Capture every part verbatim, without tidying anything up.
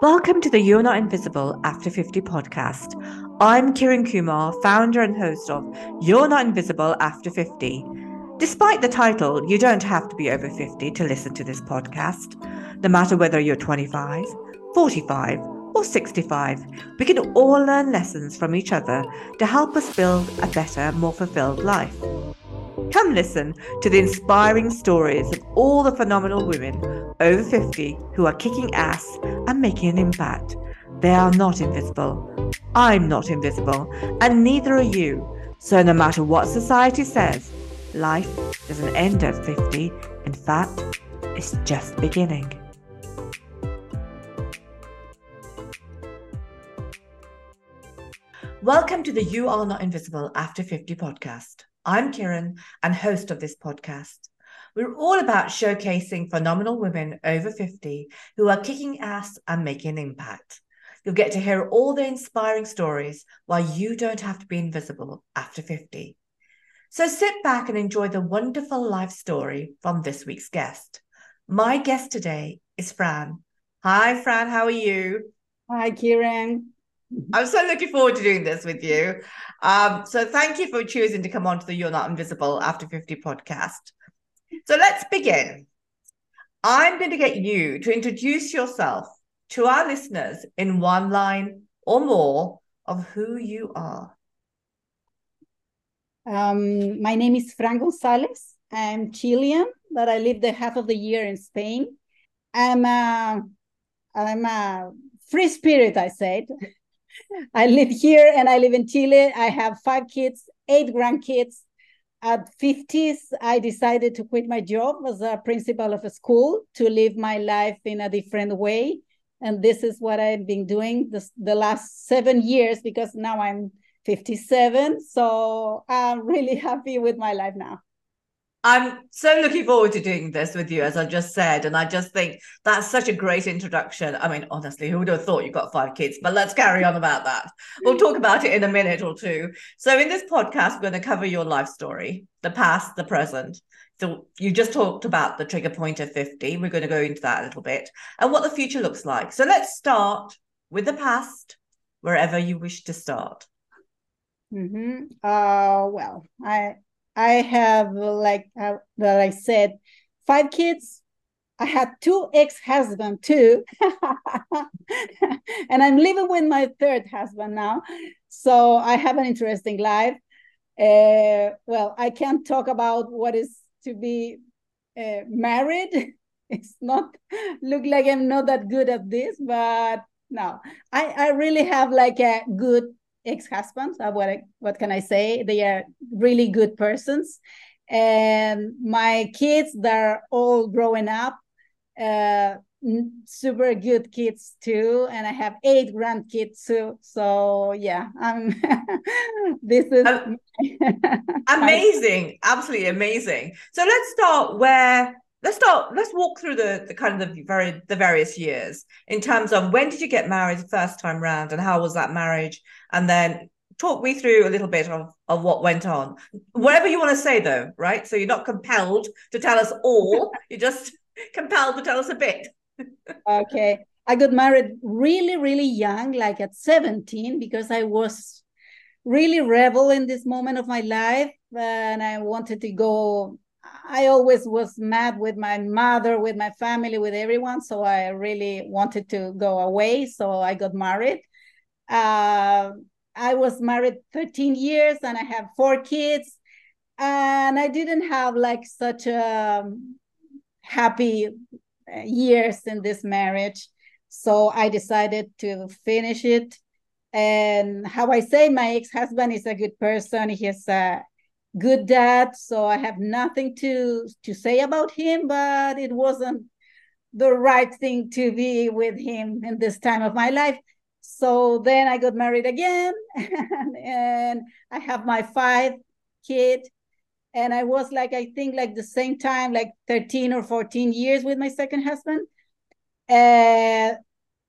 Welcome to the You're Not Invisible After fifty podcast. I'm Kieran Kumar, founder and host of You're Not Invisible After fifty. Despite the title, you don't have to be over fifty to listen to this podcast. No matter whether you're twenty-five, forty-five, or sixty-five, we can all learn lessons from each other to help us build a better, more fulfilled life. Come listen to the inspiring stories of all the phenomenal women over fifty who are kicking ass and making an impact. They are not invisible. I'm not invisible, and neither are you. So no matter what society says, life doesn't end at fifty. In fact, it's just beginning. Welcome to the You Are Not Invisible After fifty podcast. I'm Kieran and host of this podcast. We're all about showcasing phenomenal women over fifty who are kicking ass and making an impact. You'll get to hear all their inspiring stories while you don't have to be invisible after fifty. So sit back and enjoy the wonderful life story from this week's guest. My guest today is Fran. Hi, Fran. How are you? Hi, Kieran. I'm so looking forward to doing this with you. Um, so thank you for choosing to come on to the You're Not Invisible After fifty podcast. So let's begin. I'm going to get you to introduce yourself to our listeners in one line or more of who you are. Um, my name is Fran González. I'm Chilean, but I live the half of the year in Spain. I'm a, I'm a free spirit, I said. I live here and I live in Chile. I have five kids, eight grandkids. At fifties, I decided to quit my job as a principal of a school to live my life in a different way. And this is what I've been doing this, the last seven years because now I'm fifty-seven. So I'm really happy with my life now. I'm so looking forward to doing this with you, as I just said. And I just think that's such a great introduction. I mean, honestly, who would have thought you've got five kids? But let's carry on about that. We'll talk about it in a minute or two. So in this podcast, we're going to cover your life story, the past, the present. So you just talked about the trigger point of fifty. We're going to go into that a little bit and what the future looks like. So let's start with the past, wherever you wish to start. Mm-hmm. Uh, well, I... I have, like uh, that I said, five kids. I had two ex-husbands too. And I'm living with my third husband now. So I have an interesting life. Uh, well, I can't talk about what is to be uh, married. It's not, look like I'm not that good at this, but no. I, I really have like a good ex-husbands, what, I, what can I say? They are really good persons. And my kids, they're all growing up, uh, super good kids too. And I have eight grandkids too. So yeah, I'm, this is um, amazing. Absolutely amazing. So let's start where, let's start, let's walk through the, the kind of the, very, the various years in terms of when did you get married the first time round and how was that marriage? And then talk me through a little bit of, of what went on. Whatever you want to say, though, right? So you're not compelled to tell us all. You're just compelled to tell us a bit. Okay. I got married really, really young, like at seventeen, because I was really rebel in this moment of my life. And I wanted to go... I always was mad with my mother, with my family, with everyone. So I really wanted to go away. So I got married. Uh, I was married thirteen years and I have four kids. And I didn't have like such a um, happy years in this marriage. So I decided to finish it. And how I say, my ex-husband is a good person. He's a good dad, so I have nothing to to say about him, but it wasn't the right thing to be with him in this time of my life. So then I got married again, and, and I have my five kid, and I was like, I think like the same time, like thirteen or fourteen years with my second husband. Uh,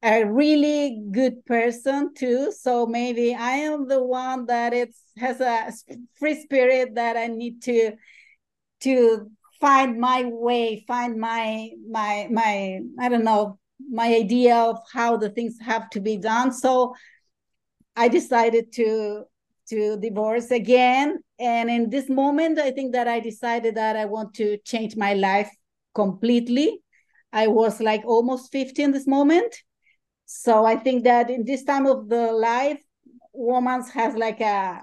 a really good person too. So maybe I am the one that it's has a free spirit that I need to to find my way, find my, my, my, I don't know, my idea of how the things have to be done. So I decided to to divorce again. And in this moment, I think that I decided that I want to change my life completely. I was like almost fifty in this moment. So I think that in this time of the life, women has like a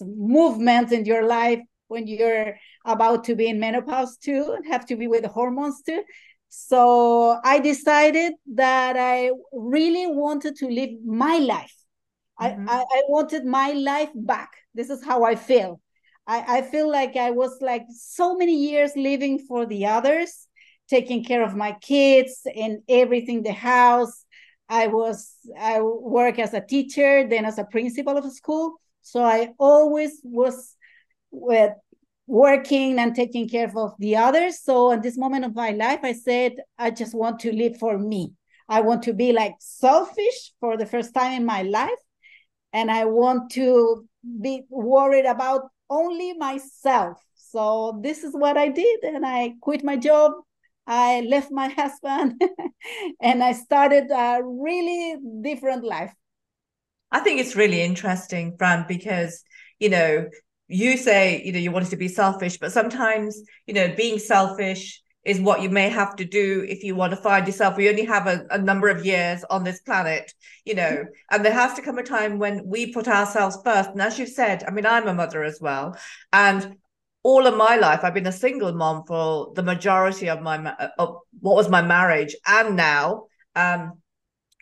movement in your life when you're about to be in menopause too, and have to be with the hormones too. So I decided that I really wanted to live my life. Mm-hmm. I, I wanted my life back. This is how I feel. I, I feel like I was like so many years living for the others, taking care of my kids and everything, the house. I was, I work as a teacher, then as a principal of a school. So I always was with working and taking care of the others. So at this moment of my life, I said, I just want to live for me. I want to be like selfish for the first time in my life. And I want to be worried about only myself. So this is what I did. And I quit my job. I left my husband and I started a really different life. I think it's really interesting, Fran, because, you know, you say, you know, you wanted to be selfish, but sometimes, you know, being selfish is what you may have to do if you want to find yourself. We only have a, a number of years on this planet, you know, and there has to come a time when we put ourselves first. And as you said, I mean, I'm a mother as well. And all of my life, I've been a single mom for the majority of my, of what was my marriage and now. Um,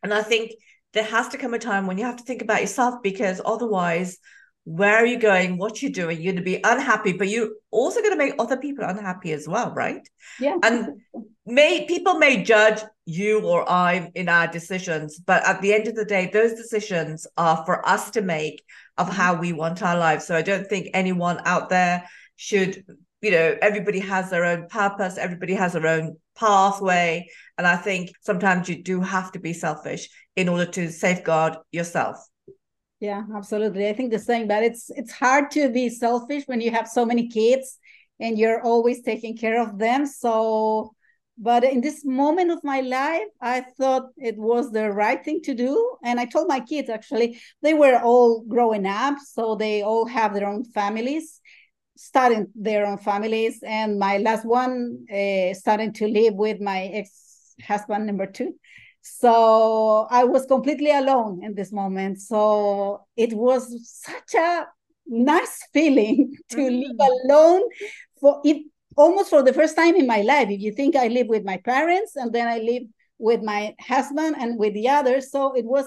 and I think there has to come a time when you have to think about yourself, because otherwise, where are you going? What you're doing? You're going to be unhappy, but you're also going to make other people unhappy as well, right? Yeah. And may people may judge you or I in our decisions, but at the end of the day, those decisions are for us to make of how we want our lives. So I don't think anyone out there should, you know, everybody has their own purpose. Everybody has their own pathway. And I think sometimes you do have to be selfish in order to safeguard yourself. Yeah, absolutely. I think the same, but it's it's hard to be selfish when you have so many kids and you're always taking care of them. So, but in this moment of my life, I thought it was the right thing to do. And I told my kids, actually, they were all growing up. So they all have their own families, starting their own families. And my last one uh, starting to live with my ex-husband, number two. So I was completely alone in this moment. So it was such a nice feeling to mm-hmm. live alone for it, almost for the first time in my life. If you think, I live with my parents and then I live with my husband and with the others. So it was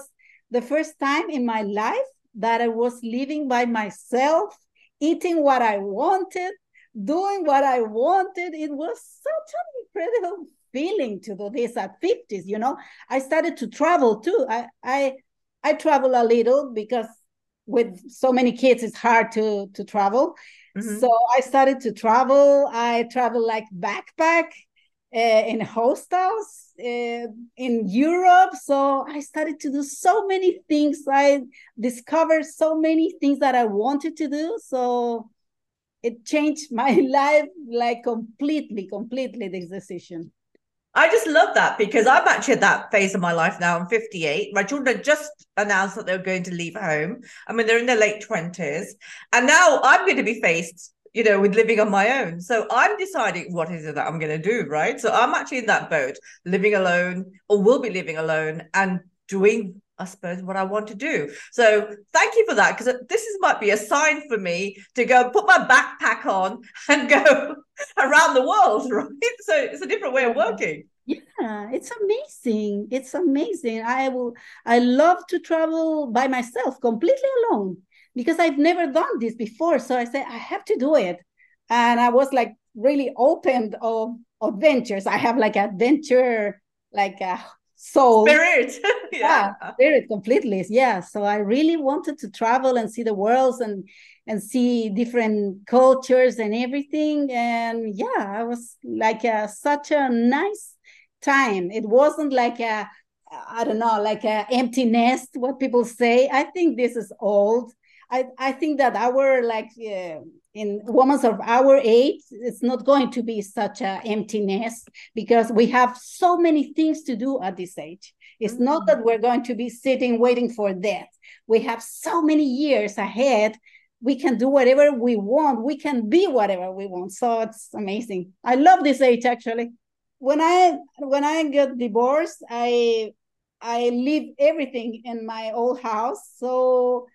the first time in my life that I was living by myself, eating what I wanted, doing what I wanted. It was such an incredible feeling to do this at fifties, you know. I started to travel too. I I I travel a little because with so many kids, it's hard to to travel. Mm-hmm. So I started to travel. I travel like backpack uh, in hostels uh, in Europe. So I started to do so many things. I discovered so many things that I wanted to do. So it changed my life like completely, completely this decision. I just love that, because I'm actually at that phase of my life now. I'm fifty-eight. My children just announced that they were going to leave home. I mean, they're in their late twenties. And now I'm going to be faced, you know, with living on my own. So I'm deciding what is it that I'm going to do, right? So I'm actually in that boat, living alone, or will be living alone, and doing, I suppose, what I want to do. So thank you for that, because this is, might be a sign for me to go put my backpack on and go around the world, right? So it's a different way of working. Yeah, it's amazing. It's amazing. I will. I love to travel by myself, completely alone, because I've never done this before. So I said, I have to do it. And I was like really open of adventures. I have like adventure, like a soul. Spirit. Yeah. Yeah, spirit completely. Yeah. So I really wanted to travel and see the world and and see different cultures and everything. And yeah, I was like a, such a nice time. It wasn't like a, I don't know, like a empty nest, what people say. I think this is old. I, I think that our, like, uh, in women of our age, it's not going to be such an emptiness, because we have so many things to do at this age. It's mm-hmm. not that we're going to be sitting waiting for death. We have so many years ahead. We can do whatever we want. We can be whatever we want. So it's amazing. I love this age, actually. When I when I got divorced, I I leave everything in my old house. So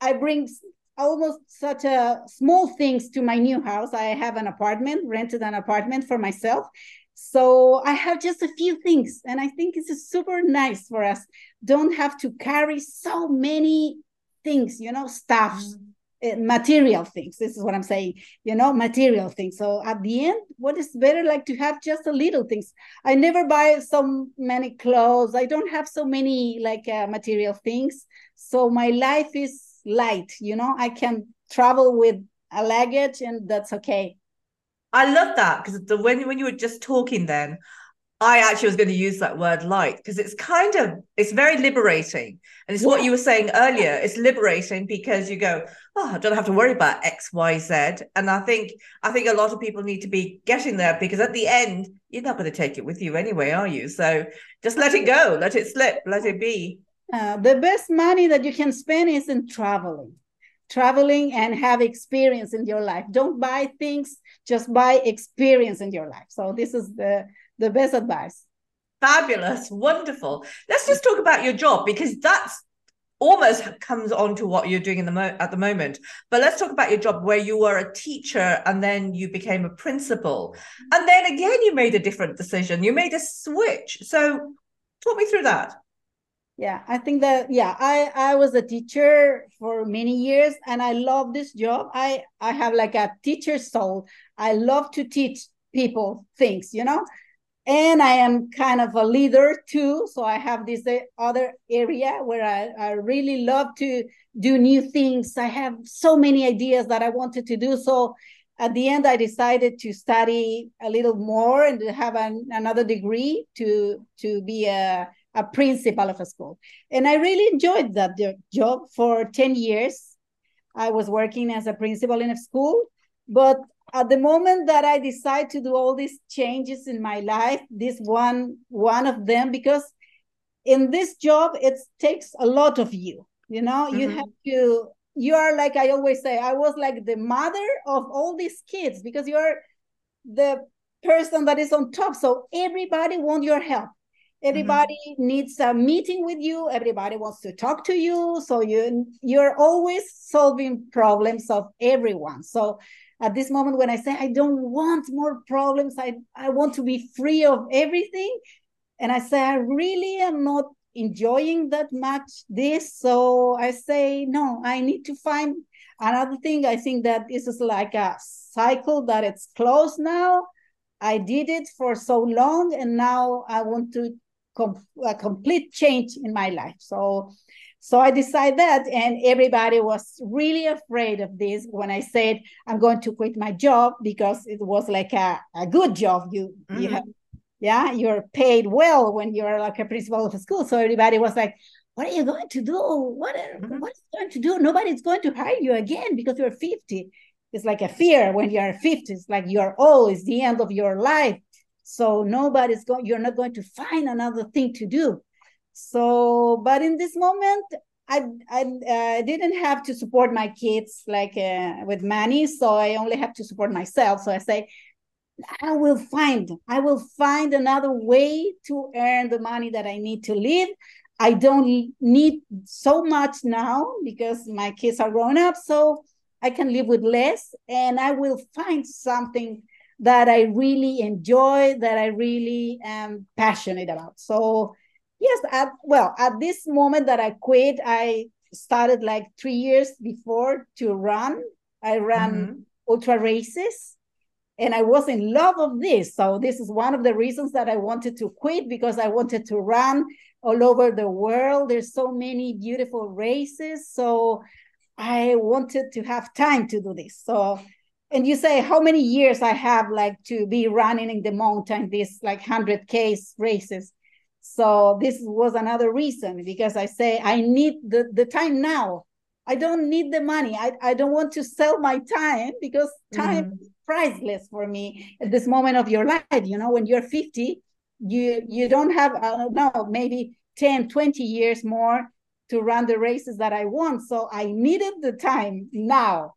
I bring almost such a small things to my new house. I have an apartment, rented an apartment for myself. So I have just a few things, and I think it's super nice for us. Don't have to carry so many things, you know, stuffs, material things. This is what I'm saying, you know, material things. So at the end, what is better, like, to have just a little things. I never buy so many clothes. I don't have so many, like, uh, material things. So my life is light, you know, I can travel with a luggage, and that's okay. I love that, because the when, when you were just talking then, I actually was going to use that word light, because it's kind of, it's very liberating. And it's yeah. what you were saying earlier. It's liberating because you go, oh, I don't have to worry about X, Y, Z. And I think, I think a lot of people need to be getting there, because at the end, you're not going to take it with you anyway, are you? So just let it go, let it slip, let it be. Uh, the best money that you can spend is in traveling. Traveling and have experience in your life. Don't buy things, just buy experience in your life. So this is the, the best advice. Fabulous. Wonderful. Let's just talk about your job, because that's almost comes on to what you're doing in the mo- at the moment. But let's talk about your job, where you were a teacher and then you became a principal. And then again, you made a different decision. You made a switch. So talk me through that. Yeah, I think that, yeah, I, I was a teacher for many years, and I love this job. I, I have like a teacher soul. I love to teach people things, you know, and I am kind of a leader too. So I have this other area where I, I really love to do new things. I have so many ideas that I wanted to do. So at the end, I decided to study a little more and to have an, another degree to, to be a a principal of a school. And I really enjoyed that job for ten years. I was working as a principal in a school, but at the moment that I decided to do all these changes in my life, this one, one of them, because in this job, it takes a lot of you, you know, mm-hmm. you have to, you are like, I always say, I was like the mother of all these kids, because you're the person that is on top. So everybody wants your help. Everybody mm-hmm. needs a meeting with you. Everybody wants to talk to you. So you, you're always solving problems of everyone. So at this moment, when I say, I don't want more problems, I, I want to be free of everything. And I say, I really am not enjoying that much this. So I say, no, I need to find another thing. I think that this is like a cycle that it's closed now. I did it for so long, and now I want to Com- a complete change in my life. So, so I decided that, and everybody was really afraid of this when I said I'm going to quit my job, because it was like a, a good job. You, mm-hmm. you have, yeah, you're paid well when you're like a principal of a school. So everybody was like, "What are you going to do? What are, mm-hmm. what are you going to do? Nobody's going to hire you again because you're fifty." It's like a fear when you're fifty. It's like you're old. It's the end of your life. So nobody's going, you're not going to find another thing to do. So, but in this moment, I I uh, didn't have to support my kids like uh, with money. So I only have to support myself. So I say, I will find, I will find another way to earn the money that I need to live. I don't need so much now because my kids are grown up. So I can live with less, and I will find something that I really enjoy, that I really am passionate about. So yes, at, well, at this moment that I quit, I started like three years before to run. I ran mm-hmm. ultra races, and I was in love of this. So this is one of the reasons that I wanted to quit, because I wanted to run all over the world. There's so many beautiful races. So I wanted to have time to do this. So and you say, how many years I have like to be running in the mountain, this like one hundred K races. So this was another reason, because I say, I need the, the time now. I don't need the money. I, I don't want to sell my time, because time mm-hmm. is priceless for me at this moment of your life. You know, when you're fifty, you you don't have, I don't know, maybe ten, twenty years more to run the races that I want. So I needed the time now.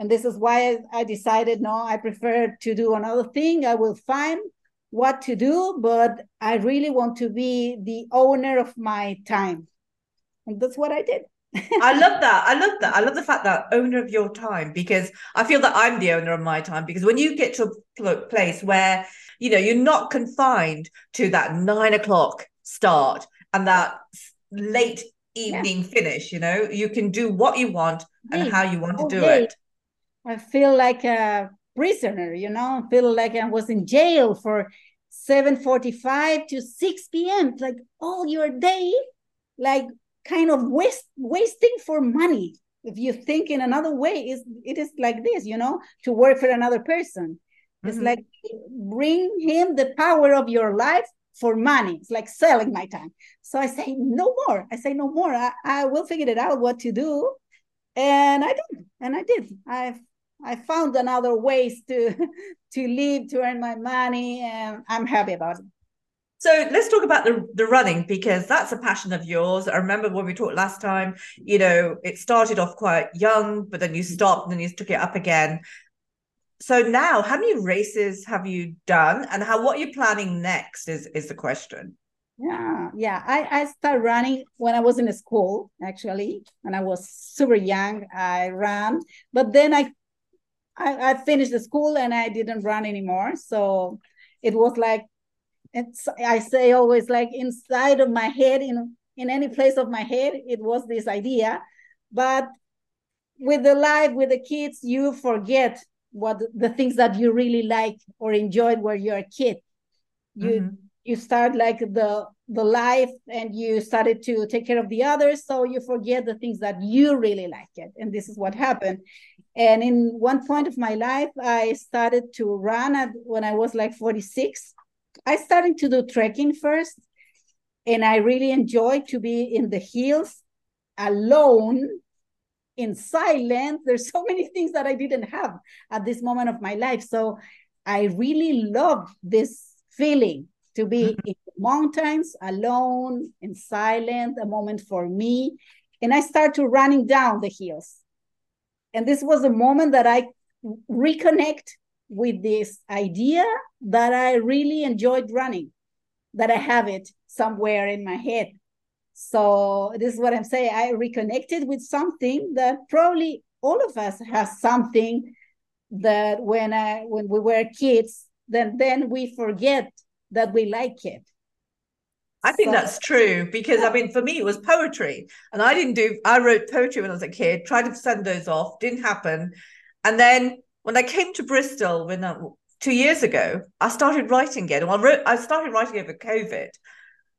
And this is why I decided, no, I prefer to do another thing. I will find what to do, but I really want to be the owner of my time. And that's what I did. I love that. I love that. I love the fact that owner of your time, because I feel that I'm the owner of my time, because when you get to a place where, you know, you're not confined to that nine o'clock start and that late evening yeah. finish, you know, you can do what you want and yeah. how you want to do okay. it. I feel like a prisoner, you know, I feel like I was in jail for seven forty-five to six p.m. Like all your day, like kind of waste, wasting for money. If you think in another way, is it is like this, you know, to work for another person. It's mm-hmm. like bring him the power of your life for money. It's like selling my time. So I say no more. I say no more. I, I will figure it out what to do. And I did. And I did. I I found another ways to, to live, to earn my money. And I'm happy about it. So let's talk about the, the running, because that's a passion of yours. I remember when we talked last time, you know, it started off quite young, but then you stopped and then you took it up again. So now, how many races have you done, and how what you're planning next is, is the question. Yeah, yeah. I, I started running when I was in school, actually, and I was super young. I ran, but then I, I, I finished the school and I didn't run anymore. So it was like, it's, I say always, like inside of my head, in, in any place of my head, it was this idea. But with the life, with the kids, you forget what the things that you really like or enjoyed when you're a kid. You mm-hmm. you start like the the life, and you started to take care of the others, so you forget the things that you really like it. And this is what happened. And in one point of my life, I started to run at, when I was like forty-six. I started to do trekking first, and I really enjoyed to be in the hills alone, in silence. There's so many things that I didn't have at this moment of my life. So I really love this feeling to be mm-hmm. in the mountains, alone, in silence, a moment for me. And I started running down the hills. And this was a moment that I reconnect with this idea that I really enjoyed running, that I have it somewhere in my head. So this is what I'm saying. I reconnected with something that probably all of us has something that when I when we were kids, then then we forget that we like it. I think so, that's true, because I mean, for me, it was poetry, and I didn't do. I wrote poetry when I was a kid. Tried to send those off, didn't happen. And then when I came to Bristol, when I, two years ago, I started writing again. Well, I wrote. I started writing over COVID.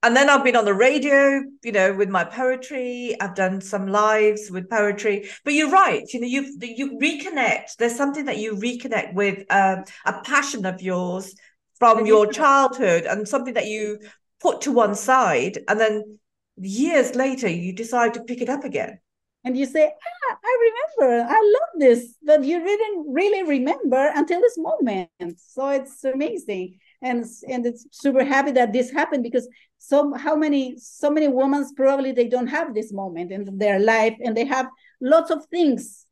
And then I've been on the radio, you know, with my poetry. I've done some lives with poetry. But you're right, you know, you you reconnect. There's something that you reconnect with, uh, a passion of yours from your childhood, and something that you put to one side. And then years later, you decide to pick it up again. And you say, ah, I remember, I love this. But you didn't really remember until this moment. So it's amazing. And, and it's super happy that this happened, because so how many so many women probably they don't have this moment in their life, and they have lots of things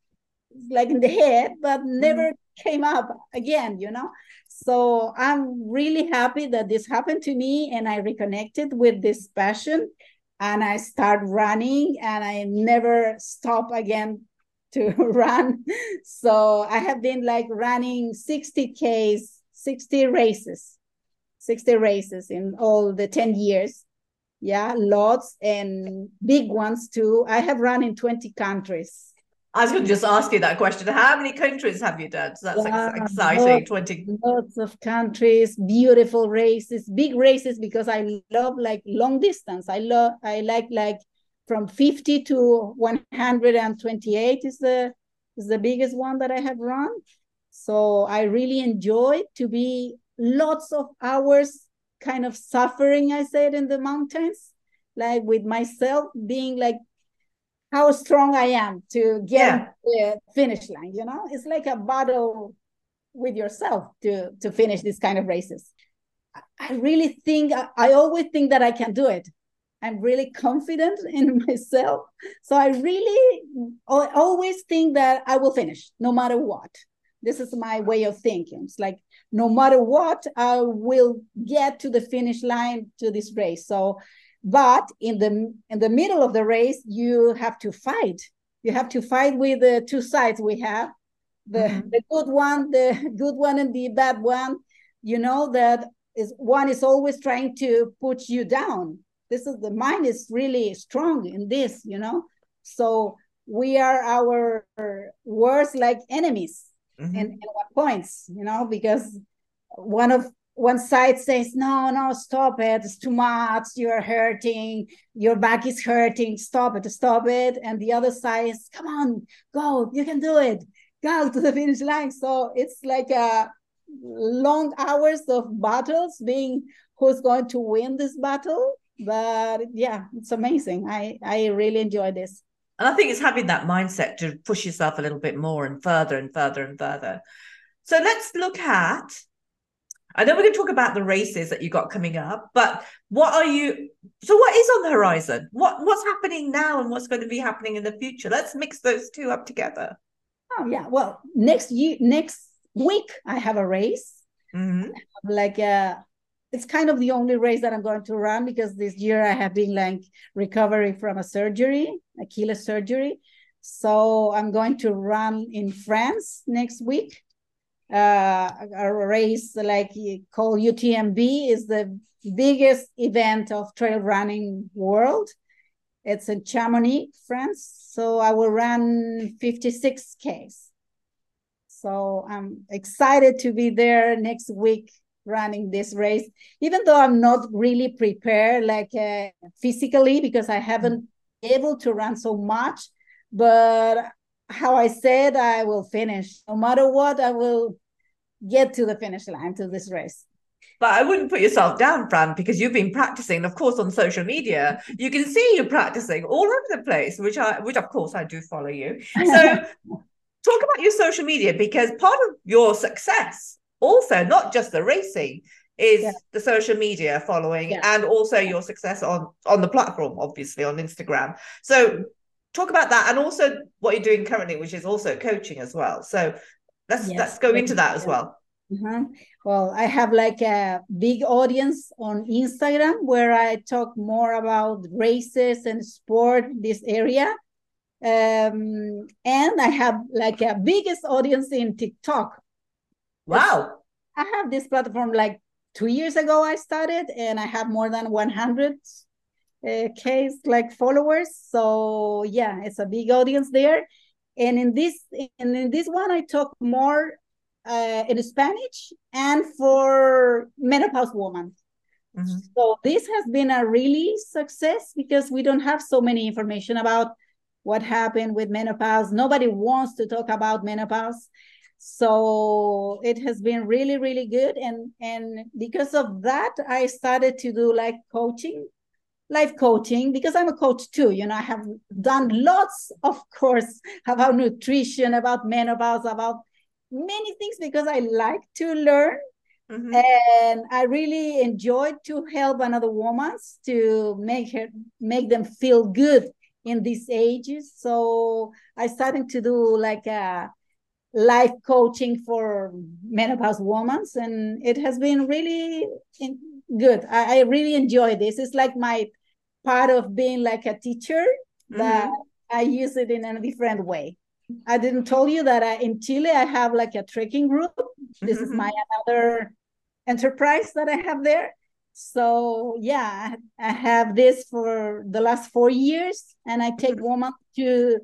like in the head but never mm. came up again, you know. So I'm really happy that this happened to me, and I reconnected with this passion, and I start running, and I never stop again to run. So I have been like running sixty Ks, sixty races in all the ten years. Yeah, lots, and big ones too. I have run in twenty countries. I was going to just ask you that question. How many countries have you done? So that's yeah, exciting. Lots, twenty. Lots of countries, beautiful races, big races, because I love like long distance. I love, I like like from fifty to one hundred twenty-eight is the is the biggest one that I have run. So I really enjoyed to be lots of hours kind of suffering, I said, in the mountains, like with myself being like how strong I am to get yeah. the finish line. You know, it's like a battle with yourself to to finish these kind of races. I really think, I always think that I can do it. I'm really confident in myself. So I really I always think that I will finish no matter what. This is my way of thinking. It's like, no matter what, I will get to the finish line to this race. So, but in the in the middle of the race, you have to fight. You have to fight with the two sides we have, the, mm-hmm. the good one, the good one and the bad one. You know, that is one is always trying to put you down. This is the mind is really strong in this, you know. So we are our worst like enemies. Mm-hmm. And, and what points, you know, because one of one side says, no, no, stop it. It's too much. You're hurting. Your back is hurting. Stop it. Stop it. And the other side is, come on, go. You can do it. Go to the finish line. So it's like a long hours of battles being who's going to win this battle. But yeah, it's amazing. I, I really enjoy this. And I think it's having that mindset to push yourself a little bit more and further and further and further. So let's look at, I know we're going to talk about the races that you got coming up, but what are you, so what is on the horizon? What What's happening now and what's going to be happening in the future? Let's mix those two up together. Oh, yeah. Well, next year, next week, I have a race. Mm-hmm. Like a, it's kind of the only race that I'm going to run because this year I have been like recovering from a surgery, Achilles surgery. So I'm going to run in France next week. Uh, a race like called U T M B is the biggest event of trail running world. It's in Chamonix, France. So I will run fifty-six Ks. So I'm excited to be there next week, running this race, even though I'm not really prepared like uh, physically because I haven't been able to run so much, but how I said, I will finish. No matter what, I will get to the finish line to this race. But I wouldn't put yourself down, Fran, because you've been practicing. Of course, on social media, you can see you practicing all over the place, which I, which of course I do follow you. So talk about your social media, because part of your success also, not just the racing, is yeah. the social media following yeah. and also your success on, on the platform, obviously, on Instagram. So talk about that and also what you're doing currently, which is also coaching as well. So let's, yes. let's go into that as well. Mm-hmm. Well, I have like a big audience on Instagram where I talk more about races and sport, this area. Um, and I have like a biggest audience in TikTok. Wow. I have this platform like two years ago I started, and I have more than one hundred K like followers. So yeah, it's a big audience there. And in this, and in this one, I talk more uh, in Spanish and for menopause women. Mm-hmm. So this has been a really success because we don't have so many information about what happened with menopause. Nobody wants to talk about menopause. So it has been really, really good. And, and because of that, I started to do like coaching, life coaching, because I'm a coach too. You know, I have done lots of course about nutrition, about menopause, about many things because I like to learn. Mm-hmm. And I really enjoyed to help another woman to make her, make them feel good in these ages. So I started to do like a life coaching for menopause women, and it has been really in, good. I, I really enjoy this. It's like my part of being like a teacher, mm-hmm. that I use it in a different way. I didn't tell you that I, in Chile, I have like a trekking group. This mm-hmm. is my another enterprise that I have there. So yeah, I have this for the last four years, and I take mm-hmm. women to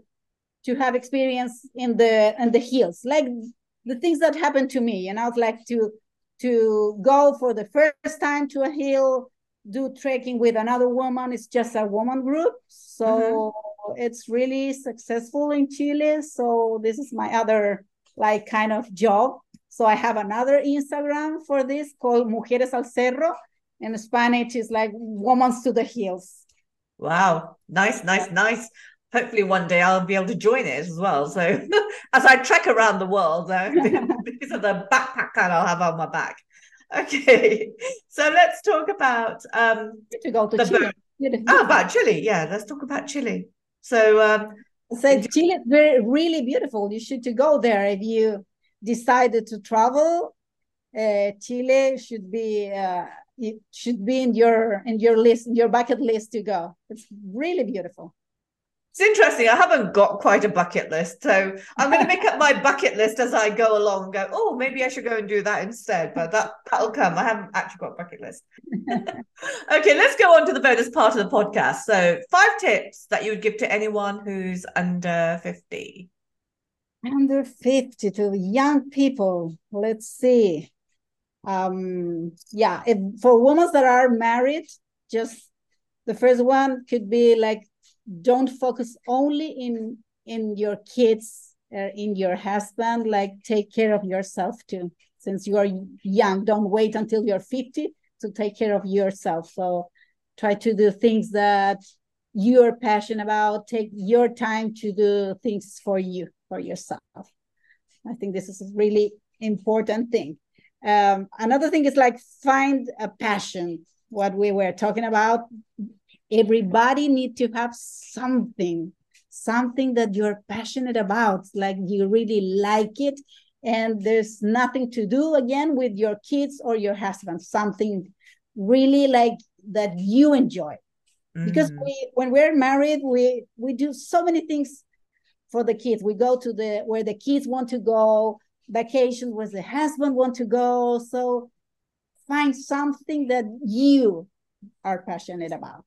to have experience in the in the hills, like the things that happened to me. And I would like to to go for the first time to a hill, do trekking with another woman. It's just a woman group. So mm-hmm. it's really successful in Chile. So this is my other like kind of job. So I have another Instagram for this called Mujeres al Cerro. In Spanish, it's like women to the hills. Wow. Nice, nice, nice. hopefully one day I'll be able to join it as well. So as I trek around the world, uh, because of the backpack that I'll have on my back. Okay, so let's talk about um to go to the Chile. Bo- oh, about Chile. Yeah, let's talk about Chile. So, um, so Chile is very, really beautiful. You should to go there if you decided to travel. Uh, Chile should be uh, it should be in your in your list, your bucket list to go. It's really beautiful. It's interesting. I haven't got quite a bucket list, so I'm going to make up my bucket list as I go along. Go, oh, maybe I should go and do that instead. But that that'll come. I haven't actually got a bucket list. Okay, let's go on to the bonus part of the podcast. So, five tips that you would give to anyone who's under fifty. Under fifty to young people. Let's see. Um, yeah, if, for women that are married, just the first one could be like, don't focus only in in your kids or in your husband. Like, take care of yourself too. Since you are young, don't wait until you're fifty to take care of yourself. So try to do things that you're passionate about. Take your time to do things for you, for yourself. I think this is a really important thing. Um, another thing is like find a passion. What we were talking about, everybody needs to have something, something that you're passionate about, like you really like it, and there's nothing to do again with your kids or your husband, something really like that you enjoy. Mm-hmm. Because we, when we're married, we, we do so many things for the kids. We go to the where the kids want to go, vacation where the husband want to go. So find something that you are passionate about.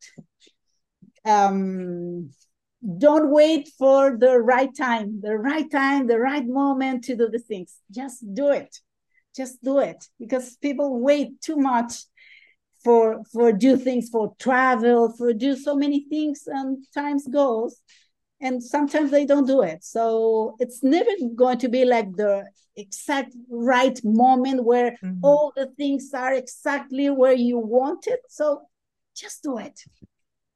Um, don't wait for the right time, the right time, the right moment to do the things. Just do it. Just do it. Because people wait too much for for do things, for travel, for do so many things, and time goes. And sometimes they don't do it. So it's never going to be like the exact right moment where mm-hmm. all the things are exactly where you want it. So just do it.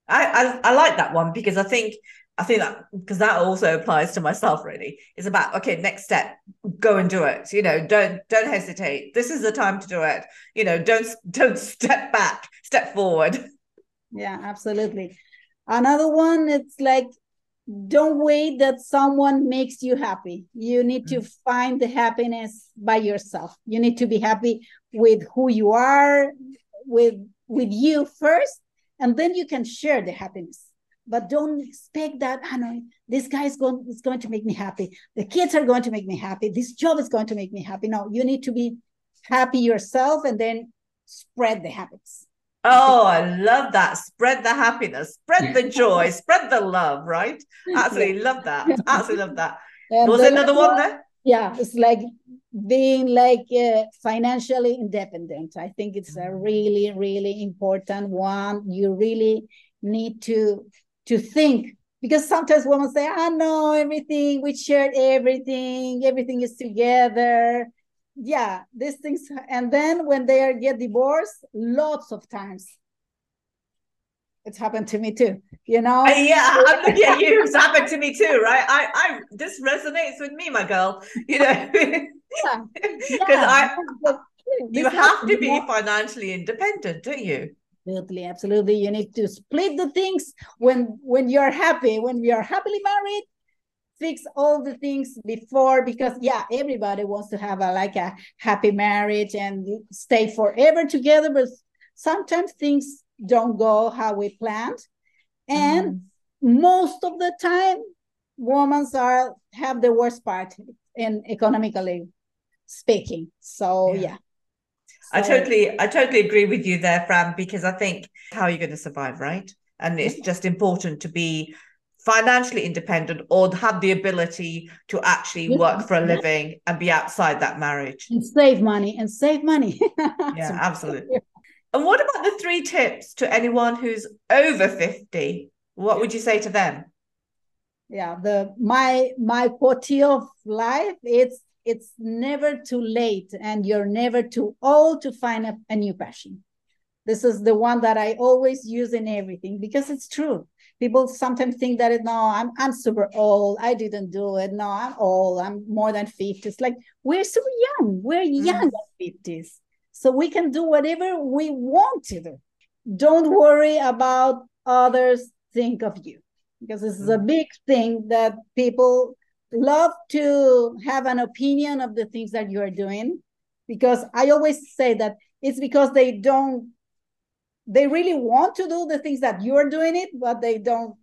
I, I, I like that one because I think I think that because that also applies to myself really. It's about, okay, next step, go and do it. You know, don't don't hesitate. This is the time to do it. You know, don't don't step back, step forward. Yeah, absolutely. Another one, it's like, don't wait that someone makes you happy. You need mm-hmm. to find the happiness by yourself. You need to be happy with who you are, with with you first, and then you can share the happiness. But don't expect that, I know, this guy is going, is going to make me happy. The kids are going to make me happy. This job is going to make me happy. No, you need to be happy yourself and then spread the happiness. Oh, I love that. Spread the happiness, spread the joy, spread the love, right? Absolutely love that. Absolutely love that. And was there another one there? Yeah, it's like being like uh, financially independent. I think it's a really, really important one. You really need to to think, because sometimes women say, I know everything, we shared everything, everything is together. Yeah, these things. And then when they are, get divorced, lots of times. It's happened to me too, you know? Uh, yeah, I'm looking at you. It's happened to me too, right? I, I, this resonates with me, my girl, you know? Because yeah. yeah. I, you have to be financially independent, don't you? Absolutely, absolutely. You need to split the things when, when you're happy, when you're happily married. Fix all the things before, because yeah, everybody wants to have a like a happy marriage and stay forever together, but sometimes things don't go how we planned, and mm-hmm. most of the time women are have the worst part in economically speaking. So yeah, yeah. So, I totally I totally agree with you there, Fran, because I think how are you going to survive, right? And it's just important to be financially independent or have the ability to actually work for a living and be outside that marriage and save money and save money. Yeah, absolutely. And what about the three tips to anyone who's over fifty? What would you say to them? Yeah, the my my quality of life, it's it's never too late and you're never too old to find a, a new passion. This is the one that I always use in everything because it's true. people sometimes think that it, no, I'm I'm super old. I didn't do it. No, I'm old. I'm more than fifty. It's like, we're super young. We're young mm-hmm. at fifties. So we can do whatever we want to do. Don't worry about others think of you, because this is a big thing that people love to have an opinion of the things that you are doing. Because I always say that it's because they don't, they really want to do the things that you're doing it, but they don't,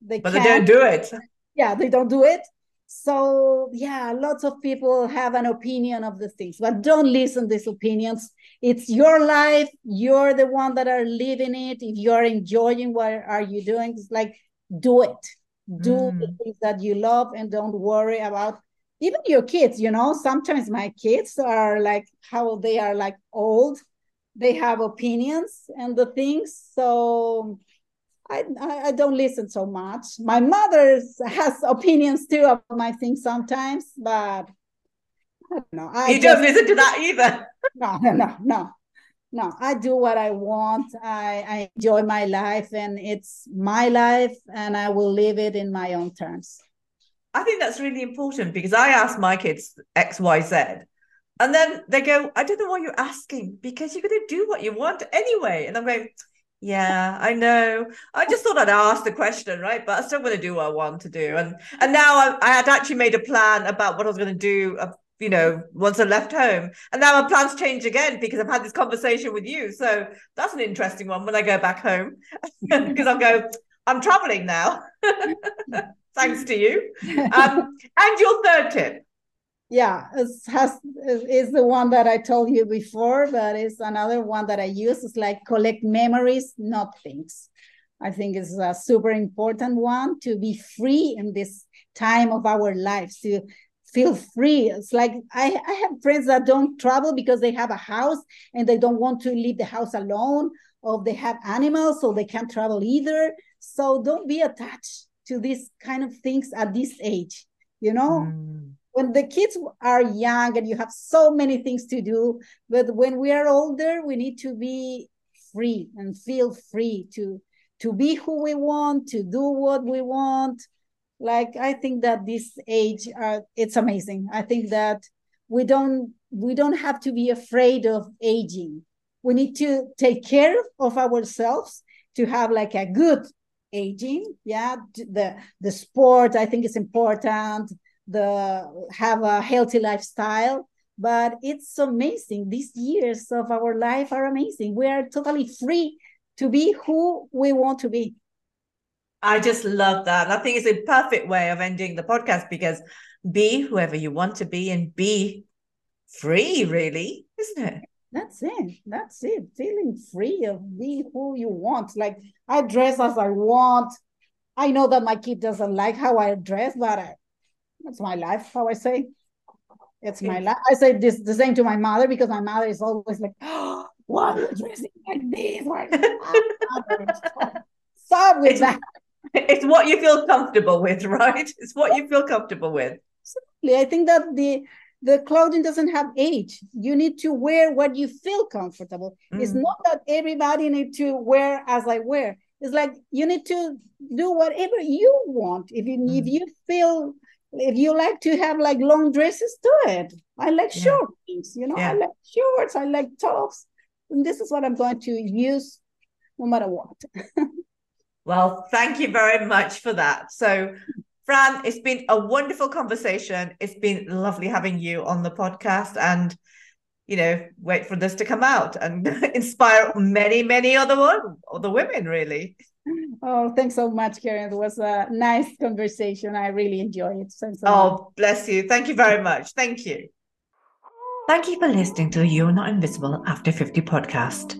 they but can't. They don't do it. Yeah, they don't do it. So yeah, lots of people have an opinion of the things, but don't listen to these opinions. It's your life. You're the one that are living it. If you're enjoying what are you doing, it's like, do it. Do mm. the things that you love, and don't worry about even your kids. You know, sometimes my kids are like, how they are like old. They have opinions and the things. So I, I don't listen so much. My mother has opinions too about my things sometimes, but I don't know. I you don't listen to that either. No, no, no, no, no. I do what I want. I, I enjoy my life, and it's my life, and I will live it in my own terms. I think that's really important, because I ask my kids X, Y, Z, and then they go, I don't know what you're asking, because you're going to do what you want anyway. And I'm going, yeah, I know. I just thought I'd ask the question, right? But I still want to do what I want to do. And and now I, I had actually made a plan about what I was going to do, uh, you know, once I left home. And now my plans change again, because I've had this conversation with you. So that's an interesting one when I go back home, because I'll go, I'm traveling now. Thanks to you. Um, and your third tip. Yeah, it's, has, it's the one that I told you before, but it's another one that I use. It's like, collect memories, not things. I think it's a super important one, to be free in this time of our lives, to feel free. It's like, I, I have friends that don't travel because they have a house and they don't want to leave the house alone, or they have animals, so they can't travel either. So don't be attached to these kind of things at this age, you know? Mm. When the kids are young and you have so many things to do, but when we are older, we need to be free and feel free to, to be who we want, to do what we want. Like, I think that this age, uh, it's amazing. I think that we don't, we don't have to be afraid of aging. We need to take care of ourselves to have like a good aging. Yeah. The, the sport, I think, is important. The have a healthy lifestyle, but it's amazing. These years of our life are amazing. We are totally free to be who we want to be. I just love that. And I think it's a perfect way of ending the podcast, because be whoever you want to be and be free, really, isn't it? That's it. That's it. Feeling free of be who you want. Like, I dress as I want. I know that my kid doesn't like how I dress, but I It's my life, how I say. It's my life. I say this the same to my mother, because my mother is always like, oh, why are you dressing like this? Stop with it's, that. It's what you feel comfortable with, right? It's what you feel comfortable with. Absolutely. I think that the the clothing doesn't have age. You need to wear what you feel comfortable. Mm. It's not that everybody needs to wear as I wear. It's like, you need to do whatever you want. If you, mm. if you feel... If you like to have like long dresses, do it. I like yeah. short things, you know, yeah. I like shorts, I like tops. And this is what I'm going to use no matter what. Well, thank you very much for that. So, Fran, it's been a wonderful conversation. It's been lovely having you on the podcast, and, you know, wait for this to come out and inspire many, many other, one, other women, really. Oh, thanks so much, Kieran. It was a nice conversation. I really enjoyed it. So oh, bless you. Thank you very much. Thank you. Thank you for listening to the You're Not Invisible After fifty podcast.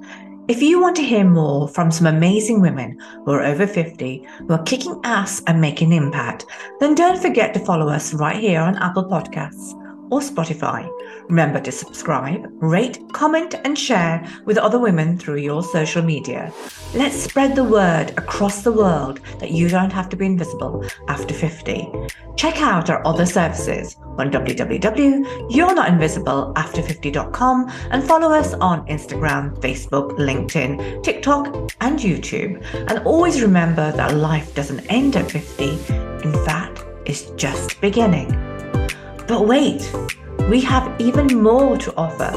If you want to hear more from some amazing women who are over fifty, who are kicking ass and making an impact, then don't forget to follow us right here on Apple Podcasts or Spotify. Remember to subscribe, rate, comment and share with other women through your social media. Let's spread the word across the world that you don't have to be invisible after fifty. Check out our other services on w w w dot you're not invisible after fifty dot com and follow us on Instagram, Facebook, LinkedIn, TikTok and YouTube. And always remember that life doesn't end at fifty. In fact, it's just beginning. But wait, we have even more to offer.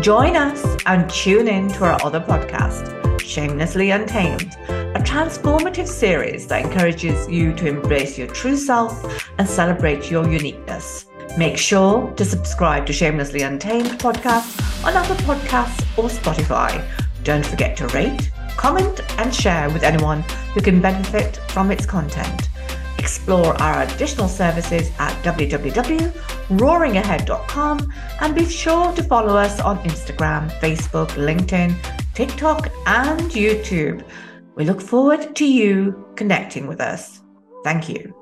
Join us and tune in to our other podcast, Shamelessly Untamed, a transformative series that encourages you to embrace your true self and celebrate your uniqueness. Make sure to subscribe to Shamelessly Untamed podcast on Apple Podcasts or Spotify. Don't forget to rate, comment and share with anyone who can benefit from its content. Explore our additional services at w w w dot roaring ahead dot com and be sure to follow us on Instagram, Facebook, LinkedIn, TikTok and YouTube. We look forward to you connecting with us. Thank you.